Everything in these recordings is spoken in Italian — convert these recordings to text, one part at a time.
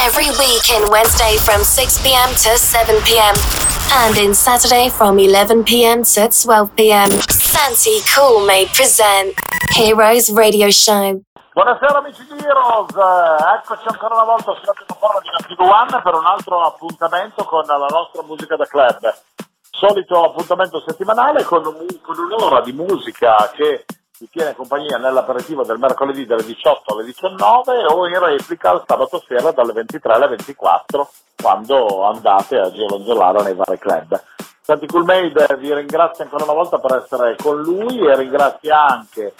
every week in Wednesday from 6 p.m. to 7 p.m. and in Saturday from 11 p.m. to 12 p.m. Santy Cool-Made present Heroes Radio Show. Buonasera amici di Heroes, eccoci ancora una volta sulla piattaforma di VertigoOne per un altro appuntamento con la nostra musica da club. Solito appuntamento settimanale con un'ora di musica che vi tiene compagnia nell'aperitivo del mercoledì dalle 18 alle 19 o in replica il sabato sera dalle 23 alle 24 quando andate a gironzolare nei vari club. Santy Cool-Made vi ringrazio ancora una volta per essere con lui e ringrazia anche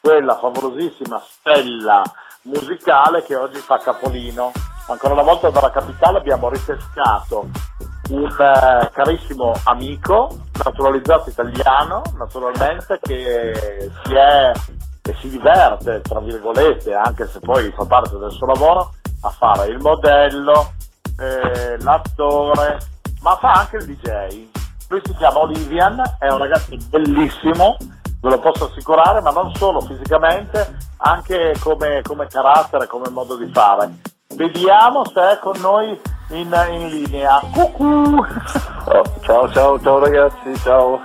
quella favolosissima stella musicale che oggi fa capolino. Ancora una volta dalla capitale abbiamo ripescato un carissimo amico naturalizzato italiano, naturalmente, che si diverte, tra virgolette, anche se poi fa parte del suo lavoro, a fare il modello, l'attore, ma fa anche il DJ. Lui si chiama Olivian, è un ragazzo bellissimo, ve lo posso assicurare, ma non solo fisicamente, anche come carattere, come modo di fare. Vediamo se è con noi in linea. Cucù! Ciao ragazzi, ciao.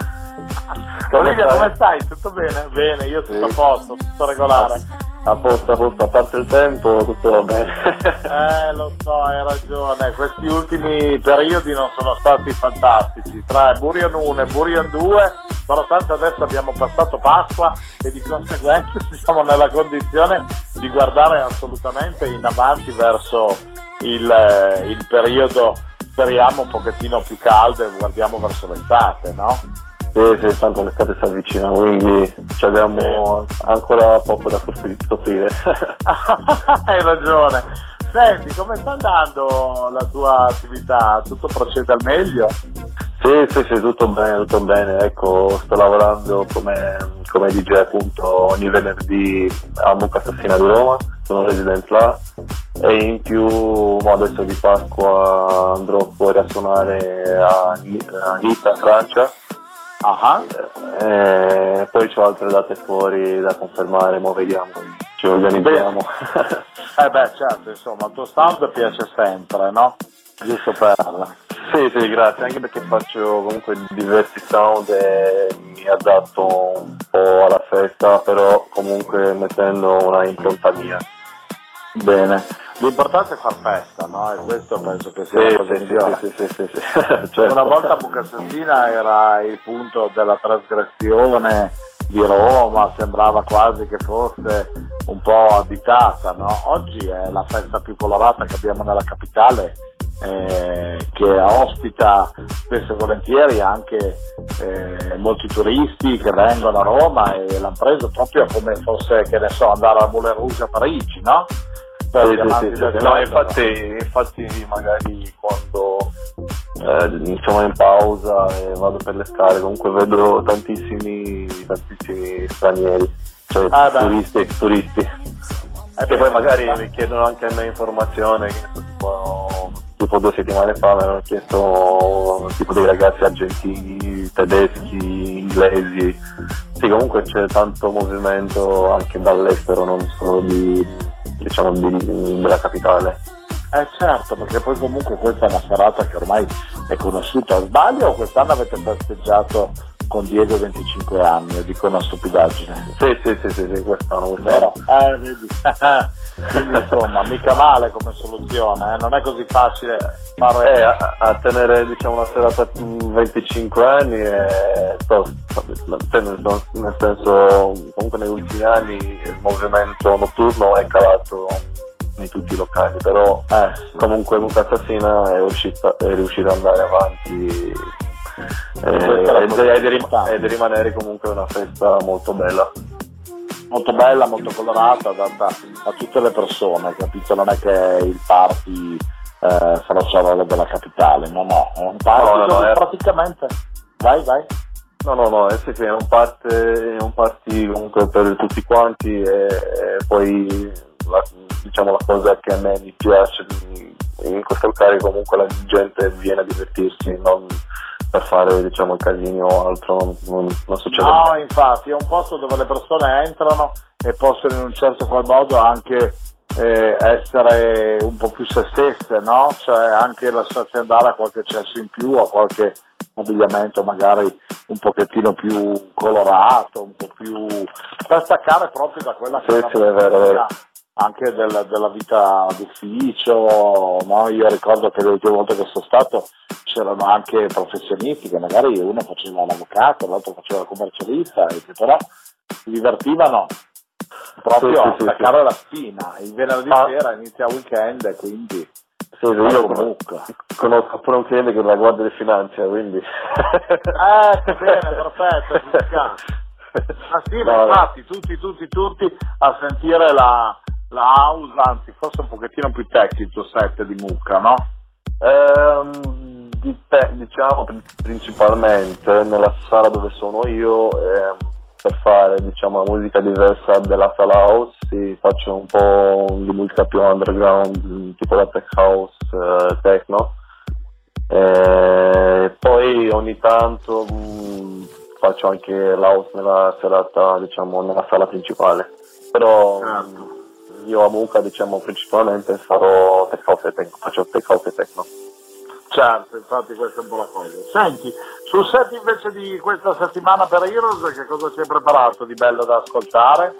Olivia, come stai? Tutto bene? Bene, io tutto a posto, tutto regolare. A posto, a parte il tempo, tutto va bene. Lo so, hai ragione. Questi ultimi periodi non sono stati fantastici. Tra Burian 1 e Burian 2, nonostante adesso abbiamo passato Pasqua e di conseguenza siamo nella condizione di guardare assolutamente in avanti verso il periodo, speriamo, un pochettino più caldo e guardiamo verso l'estate, no? Sì, tanto l'estate si avvicina, quindi abbiamo ancora poco da soffrire. Hai ragione. Senti, come sta andando la tua attività? Tutto procede al meglio? Sì, tutto bene. Ecco, sto lavorando come DJ appunto ogni venerdì a Bucca Cassina di Roma, sono resident là, e in più adesso di Pasqua andrò fuori a suonare a Nita Francia. Poi c'ho altre date fuori da confermare, ma vediamo, ci organizziamo. Beh, certo, insomma, il tuo sound piace sempre, no? Giusto per... Sì, grazie, anche perché faccio comunque diversi sound e mi adatto un po' alla festa, però comunque mettendo una impronta mia. Bene, l'importante è far festa, no? E questo penso che sia una posizione. Sì. Certo. Una volta Bucca Cassina era il punto della trasgressione di Roma, sembrava quasi che fosse un po' abitata, no? Oggi è la festa più colorata che abbiamo nella capitale, che ospita spesso e volentieri anche molti turisti che vengono a Roma e l'hanno preso proprio come fosse, che ne so, andare a Moulin Rouge a Parigi, no? Sì. No, infatti magari quando sono in pausa e vado per le scale comunque vedo tantissimi stranieri, cioè turisti che poi magari mi chiedono anche a me informazione, tipo 2 settimane fa mi hanno chiesto tipo dei ragazzi argentini, tedeschi, inglesi. Sì, comunque c'è tanto movimento anche dall'estero, non solo della capitale. Certo, perché poi comunque questa è una serata che ormai è conosciuta. Sbaglio o quest'anno avete festeggiato con Diego 25 anni? Dico una stupidaggine. Sì, quest'anno. Vedi. Quindi insomma, mica male come soluzione, non è così facile fare a tenere una serata 25 anni nel senso, comunque negli ultimi anni il movimento notturno è calato in tutti i locali, però comunque Bucca Cassina è riuscita ad andare avanti e di rimanere comunque una festa molto bella, molto colorata, adatta a tutte le persone, capito? Non è che il party sarà della capitale, no, è un party praticamente vai. No, sì, è un party comunque per tutti quanti e poi la cosa che a me mi piace in questo locale comunque la gente viene a divertirsi, non per fare il casino o altro, non succede. No, infatti è un posto dove le persone entrano e possono in un certo qual modo anche essere un po' più se stesse, no? Cioè anche lasciarsi andare a qualche eccesso in più, a qualche abbigliamento magari un pochettino più colorato, un po' più per staccare proprio da quella che è la vera anche della vita d'ufficio, no? Io ricordo che le ultime volte che sono stato c'erano anche professionisti che magari uno faceva l'avvocato, l'altro faceva il commercialista, e che però si divertivano proprio a staccare la spina. Il venerdì sera inizia il weekend e quindi... Sì, io comunque conosco pure un cliente che la guarda le finanze, quindi... bene, perfetto, Bucca. Ah sì, no, infatti, tutti a sentire la house, anzi, forse un pochettino più tecnico il tuo set di Bucca, no? Diciamo principalmente nella sala dove sono io, per fare diciamo la musica diversa della sala house, sì, faccio un po' di musica più underground, tipo la tech house, techno, poi ogni tanto faccio anche l'house nella serata, diciamo nella sala principale, però io a Bucca diciamo principalmente farò tech house e techno, faccio tech house e techno. Certo, infatti questa è un po' la cosa. Senti, sul set invece di questa settimana per Heroes, che cosa ci hai preparato di bello da ascoltare?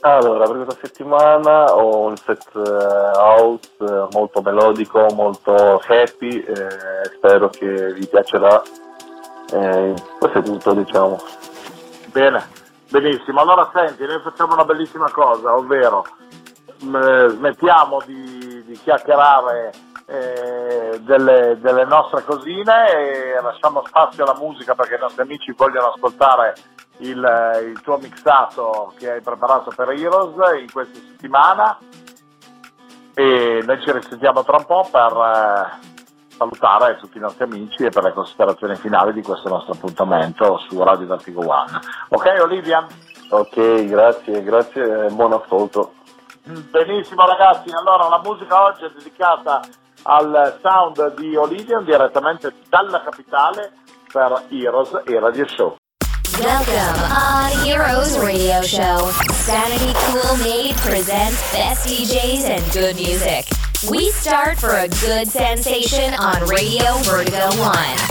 Allora, per questa settimana ho un set house molto melodico, molto happy, spero che vi piacerà, questo è tutto diciamo. Bene, benissimo, allora senti, noi facciamo una bellissima cosa, ovvero smettiamo di chiacchierare delle nostre cosine e lasciamo spazio alla musica, perché i nostri amici vogliono ascoltare il tuo mixato che hai preparato per Heroes in questa settimana, e noi ci risentiamo tra un po' per salutare tutti i nostri amici e per le considerazioni finali di questo nostro appuntamento su Radio VertigoOne. Ok Olivian? Ok, grazie, buon ascolto. Benissimo ragazzi, allora la musica oggi è dedicata al sound di Olivian direttamente dalla capitale per Heroes e Radio Show. Welcome on Heroes Radio Show. Santy Cool-Made presents best DJs and good music. We start for a good sensation on Radio VertigoOne.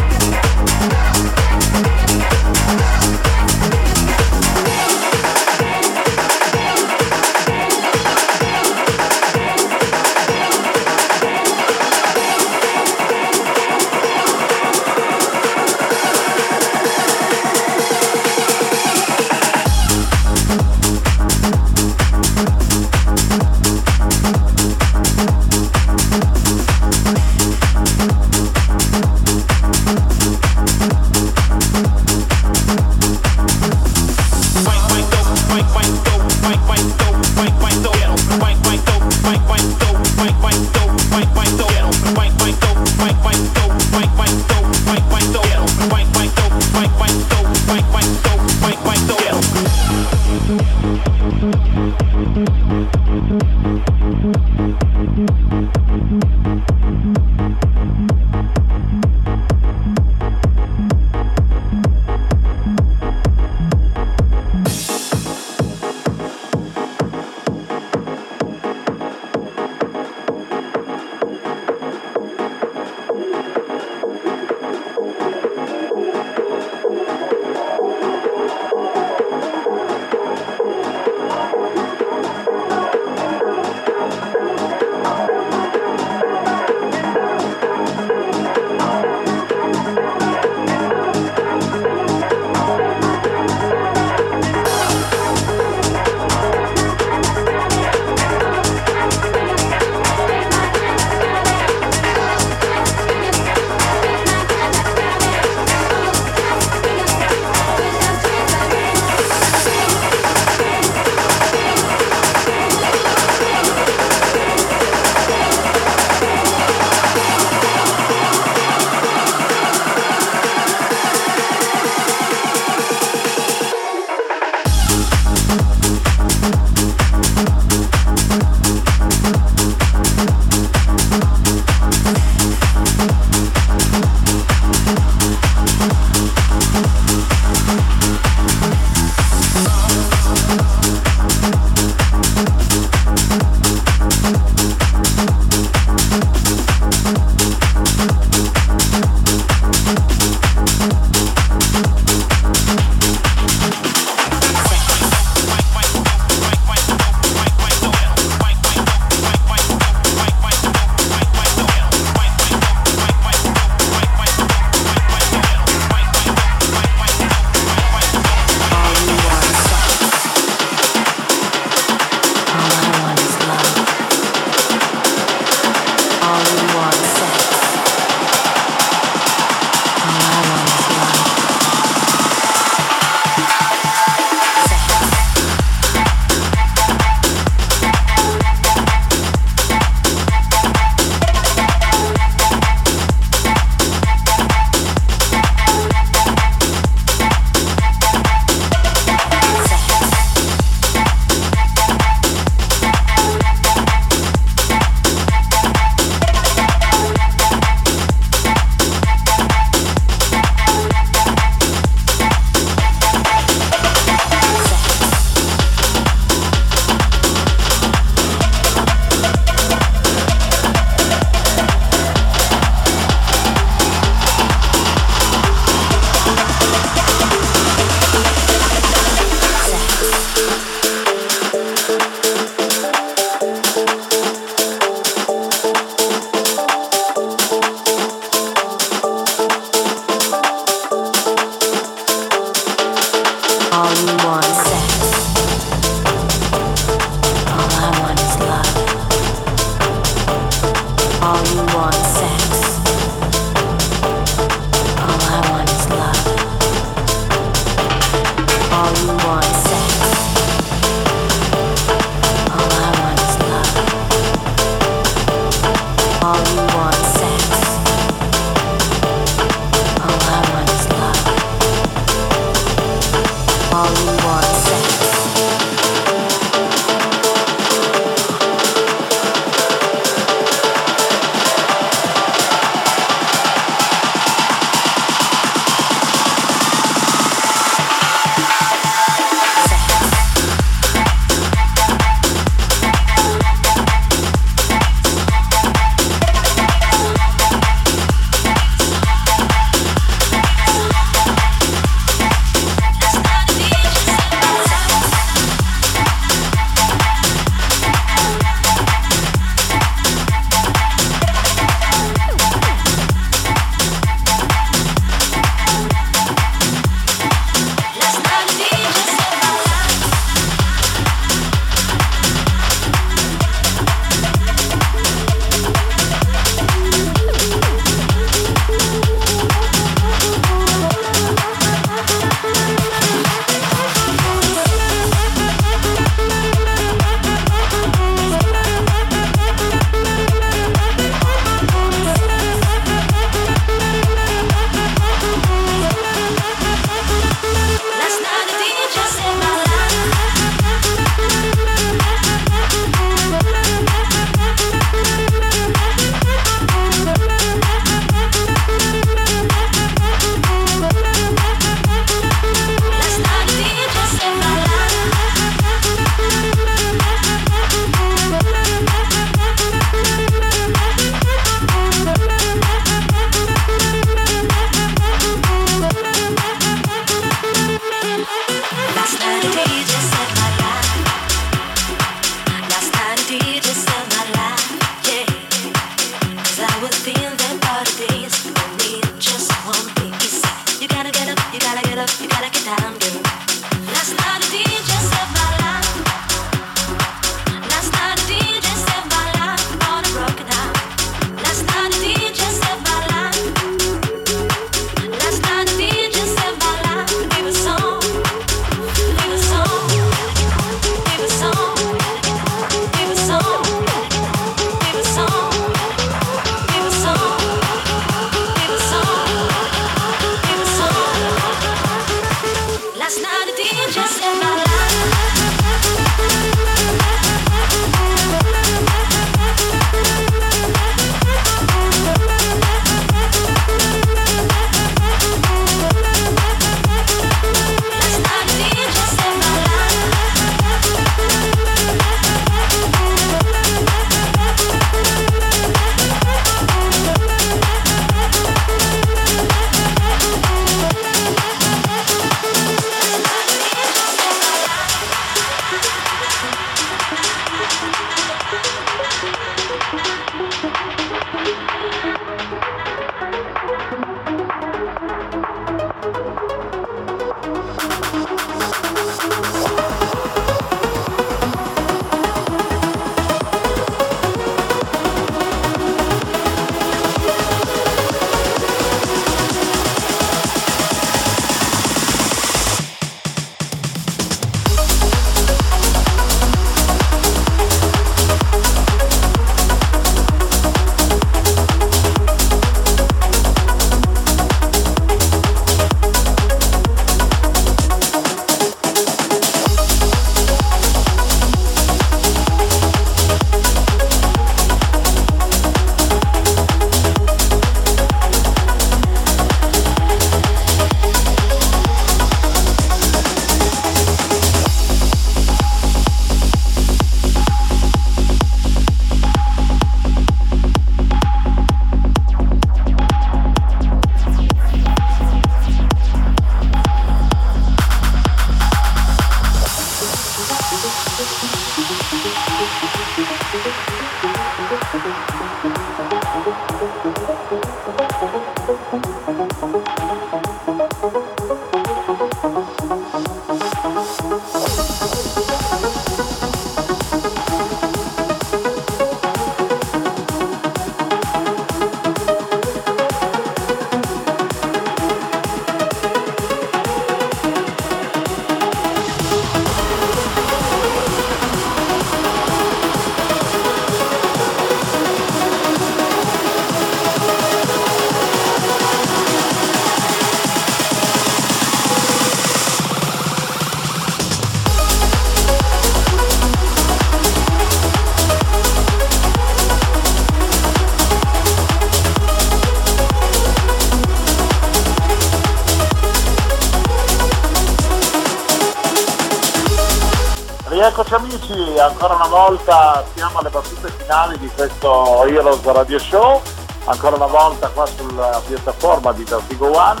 Eccoci amici, ancora una volta siamo alle battute finali di questo Heroes Radio Show, ancora una volta qua sulla piattaforma di VertigoOne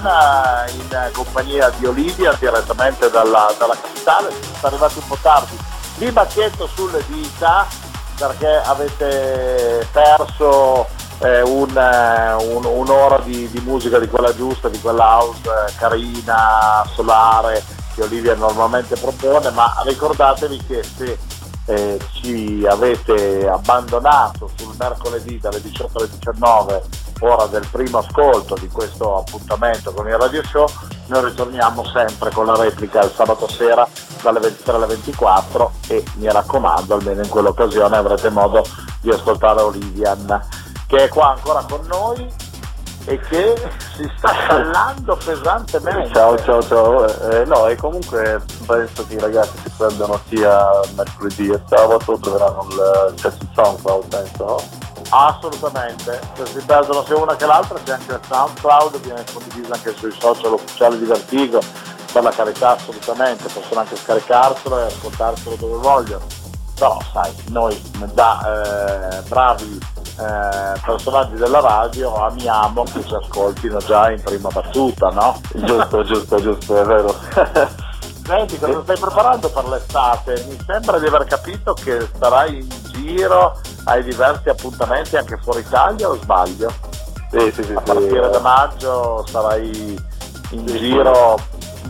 in compagnia di Olivian direttamente dalla capitale. Siete arrivati un po' tardi, vi bacchetto sulle dita perché avete perso un'ora di musica, di quella giusta, di quella house carina, solare, che Olivia normalmente propone, ma ricordatevi che se ci avete abbandonato sul mercoledì dalle 18 alle 19, ora del primo ascolto di questo appuntamento con il Radio Show, noi ritorniamo sempre con la replica il sabato sera dalle 23 alle 24 e mi raccomando, almeno in quell'occasione avrete modo di ascoltare Olivian, che è qua ancora con noi e che si sta sallando pesantemente. Ciao. No, e comunque penso che i ragazzi si perdono sia mercoledì e sabato, troveranno il SoundCloud, penso, no? Assolutamente, se si perdono sia una che l'altra c'è anche il SoundCloud, viene condivisa anche sui social ufficiali di Vertigo, per la carità, assolutamente, possono anche scaricarselo e ascoltarselo dove vogliono. Però sai, noi da bravi personaggi della radio amiamo che ci ascoltino già in prima battuta, no? giusto, è vero. Senti, cosa stai preparando per l'estate? Mi sembra di aver capito che starai in giro ai diversi appuntamenti anche fuori Italia, o sbaglio? Sì, a partire da maggio sarai in giro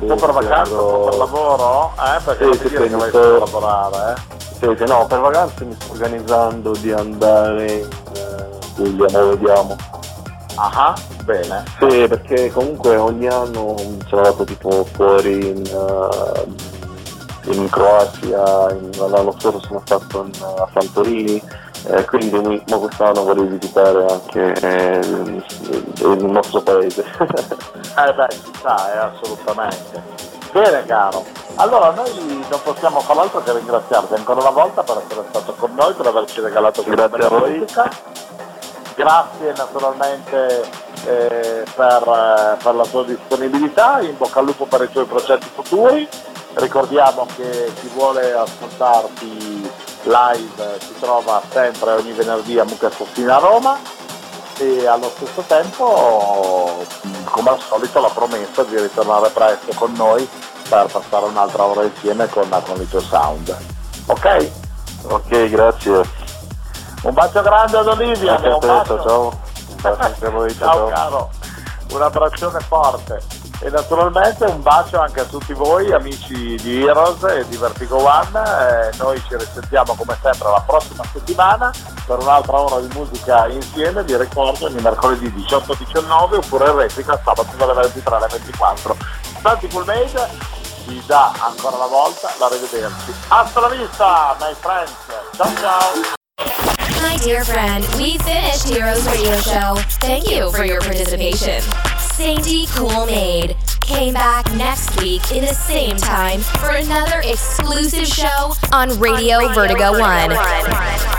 un po' per vacanza, un po' per lavoro, perché non ti vai a lavorare, No, per vacanze mi sto organizzando di andare in Puglia, noi vediamo. Ah, bene. Sì, perché comunque ogni anno sono andato tipo fuori in Croazia, l'anno scorso sono stato a Santorini, quindi quest'anno vorrei visitare anche il nostro paese. Ci sta, assolutamente. Bene caro, allora noi non possiamo far altro che ringraziarti ancora una volta per essere stato con noi, per averci regalato questa bella musica. Grazie naturalmente per la tua disponibilità, in bocca al lupo per i tuoi progetti futuri. Ricordiamo che chi vuole ascoltarti live si trova sempre ogni venerdì a Mucacostino a Roma, e allo stesso tempo come al solito la promessa di ritornare presto con noi per passare un'altra ora insieme con il tuo sound. Ok, grazie, un bacio grande ad Olivia, un bacio. Ciao caro, un abbraccione forte e naturalmente un bacio anche a tutti voi amici di Heroes e di VertigoOne. Noi ci risentiamo come sempre la prossima settimana per un'altra ora di musica insieme, vi ricordo ogni mercoledì 18-19 oppure in replica sabato dalle 23 alle 24. Santy Cool-Made vi dà ancora una volta l'arrivederci. Hasta la vista, my friends. Ciao. My dear friend, we finished Heroes Radio Show. Thank you for your participation. Santy Cool-Made came back next week in the same time for another exclusive show on Radio VertigoOne.